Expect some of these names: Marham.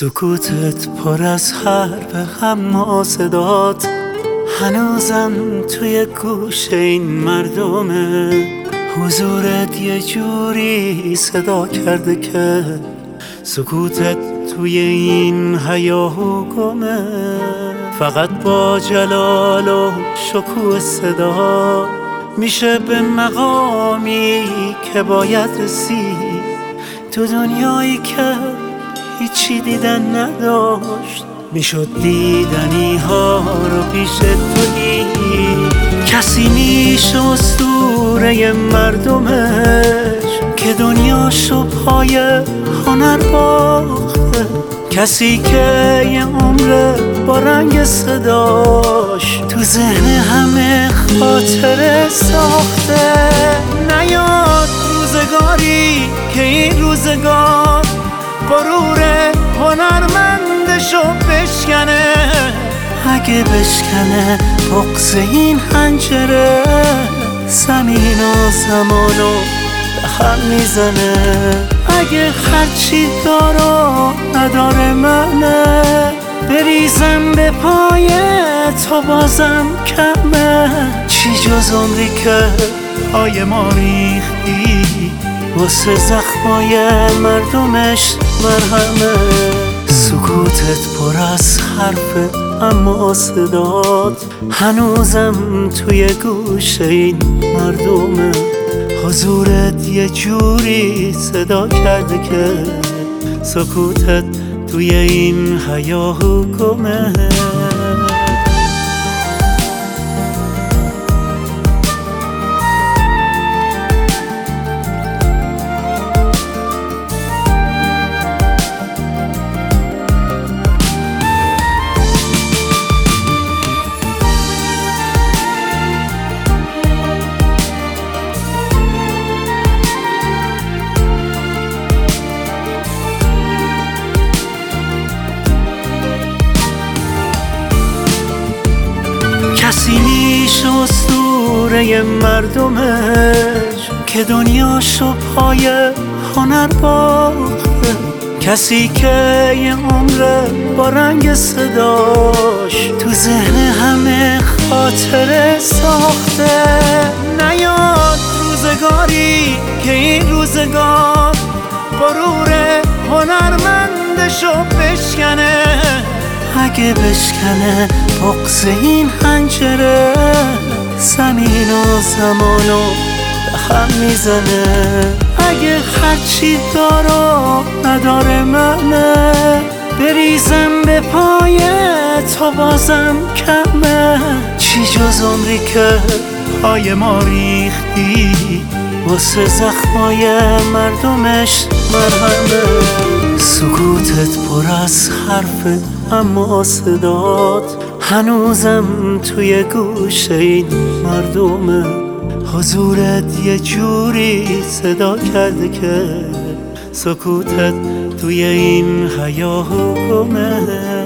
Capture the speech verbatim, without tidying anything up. سکوتت پر از حرف هم و صدات هنوزم توی گوش این مردمه. حضورت یه جوری صدا کرده که سکوتت توی این هیاهو گمه. فقط با جلال و شکوه صدا میشه به مقامی که باید رسید، تو دنیایی که هیچی دیدن نداشت میشد دیدنی ها رو پیش تو دید. کسی میشه اسطوره مردمش که دنیا شبهای هنر باخته، کسی که یه عمر با رنگ صداش تو ذهن همه خاطره ساخته. نیاد روزگاری که این روزگار غرور هنرمندشو بشکنه. اگه بشکنه بغض این حنجره، زمین و زمانو به هم میزنه. اگه هرچی دارو نداره منه، بریزم به پای تو بازم کمه. چی جز عمری که پای ما ریختی، واسه زخمای مردمش مرهمه. سکوتت پر از حرف اما صدات هنوزم توی گوش این مردمه. حضورت یه جوری صدا کرده که سکوتت توی این هیاهو گمه. کسی میشه اسطوره مردمش که دنیا شبهای هنر باخته، کسی که یه عمر با رنگ صداش تو ذهن همه خاطره ساخته. نیاد روزگاری که این روزگار غرور هنرمندشو بشکنه. اگه بشکنه بغض این حنجره، زمین و زمانو به هم میزنه. اگه هرچی دارو نداره منه، بریزم به پای تو بازم کمه. چی جز عمری که پای ما ریختی، واسه زخمای مردمش مرهمه. سکوتت پر از حرف اما صدات هنوزم توی گوش این مردمه. حضورت یه جوری صدا کرده که سکوتت توی این هیاهو گمه.